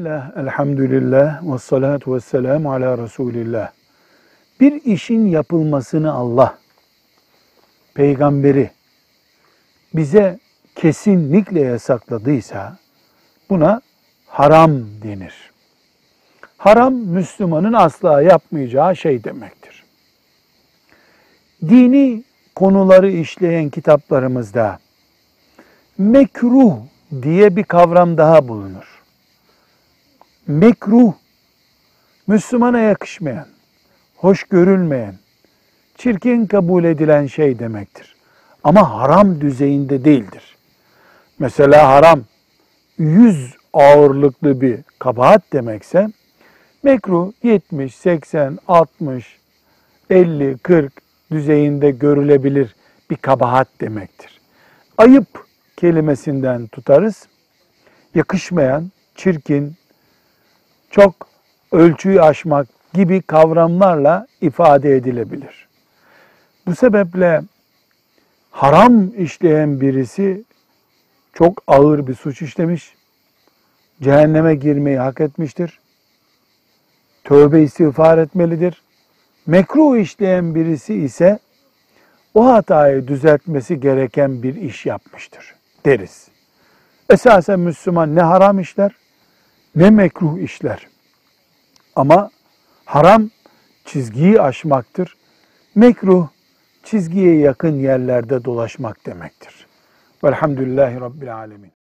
Bismillah, elhamdülillah, ve salatu ve selamu ala Resulillah. Bir işin yapılmasını Allah, peygamberi bize kesinlikle yasakladıysa buna haram denir. Haram, Müslümanın asla yapmayacağı şey demektir. Dini konuları işleyen kitaplarımızda mekruh diye bir kavram daha bulunur. Mekruh, Müslümana yakışmayan, hoş görülmeyen, çirkin kabul edilen şey demektir. Ama haram düzeyinde değildir. Mesela haram 100 ağırlıklı bir kabahat demekse, mekruh 70, 80, 60, 50, 40 düzeyinde görülebilir bir kabahat demektir. Ayıp kelimesinden tutarız. Yakışmayan, çirkin, çok ölçüyü aşmak gibi kavramlarla ifade edilebilir. Bu sebeple haram işleyen birisi çok ağır bir suç işlemiş, cehenneme girmeyi hak etmiştir, tövbe istiğfar etmelidir. Mekruh işleyen birisi ise o hatayı düzeltmesi gereken bir iş yapmıştır deriz. Esasen Müslüman ne haram işler, ne mekruh işler. Ama haram çizgiyi aşmaktır. Mekruh çizgiye yakın yerlerde dolaşmak demektir. Velhamdülillahi Rabbil Alemin.